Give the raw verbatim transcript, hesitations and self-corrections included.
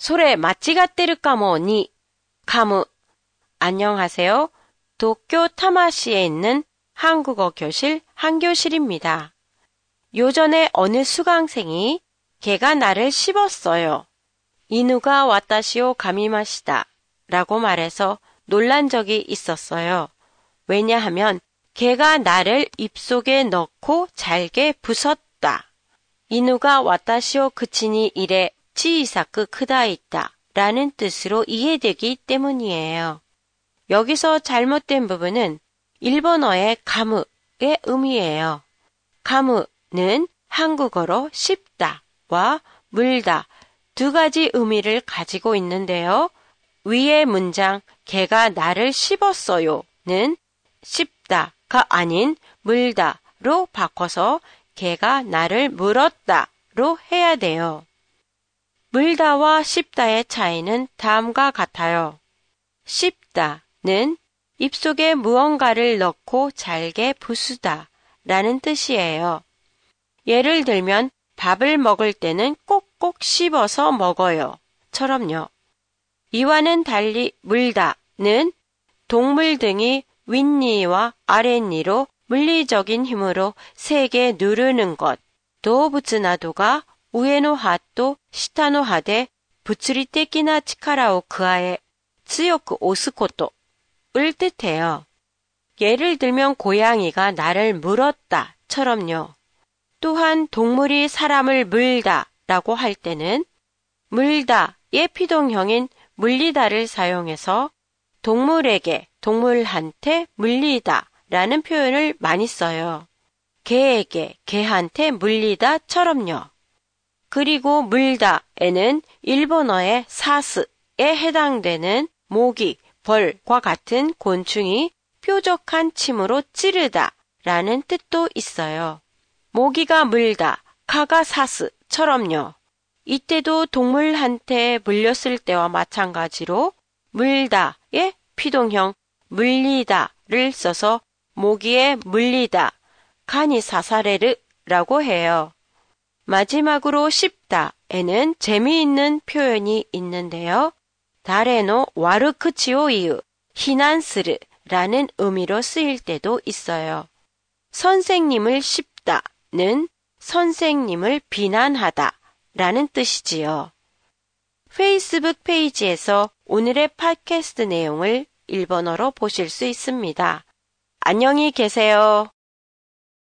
それ間違ってるかもに噛む。안녕하세요。도쿄タマシ에있는한국어교실 한 교실입니다。요전에 어느 수강생이 걔가 나를 씹었어요. 인우가 와타시오 가미마시다. 라고 말해서 놀란 적이 있었어요. 왜냐하면 걔가 나를 입속에 넣고 잘게 부쉈다. 인우가 와타시오 그치니 이래 치이사쿠 크다이다. 라는 뜻으로 이해되기 때문이에요. 여기서 잘못된 부분은 일본어의 가무의 의미예요. 가무는 한국어로 씹다와 물다 두 가지 의미를 가지고 있는데요. 위의 문장 걔가 나를 씹었어요는 씹다가 아닌 물다로 바꿔서 걔가 나를 물었다로 해야 돼요. 물다와 씹다의 차이는 다음과 같아요. 씹다는 입속에 무언가를 넣고 잘게 부수다 라는 뜻이에요. 예를 들면 밥을 먹을 때는 꼭꼭 씹어서 먹어요. 처럼요. 이와는 달리 물다는 동물 등이 윗니와 아랫니로 물리적인 힘으로 세게 누르는 것. 도부츠나도가 우에노하또 시타노하데 부츠리테키나 치카라오 그아에 츠요쿠 오스코토 을 뜻해요. 예를 들면 고양이가 나를 물었다 처럼요. 또한 동물이 사람을 물다 라고 할 때는 물다의 피동형인 물리다를 사용해서 동물에게 동물한테 물리다 라는 표현을 많이 써요. 개에게 개한테 물리다 처럼요. 그리고 물다에는 일본어의 사스에 해당되는 모기, 벌과 같은 곤충이 뾰족한 침으로 찌르다 라는 뜻도 있어요. 모기가 물다, 카가 사스처럼요. 이때도 동물한테 물렸을 때와 마찬가지로 물다의 피동형 물리다를 써서 모기에 물리다, 가니 사사레르라고 해요. 마지막으로 씹다에는 재미있는 표현이 있는데요. 다레노 와르크치오이유, 히난스르 라는 의미로 쓰일 때도 있어요. 선생님을 씹다 는 선생님을 비난하다 라는 뜻이지요. 페이스북 페이지에서 오늘의 팟캐스트 내용을 일본어로 보실 수 있습니다. 안녕히 계세요.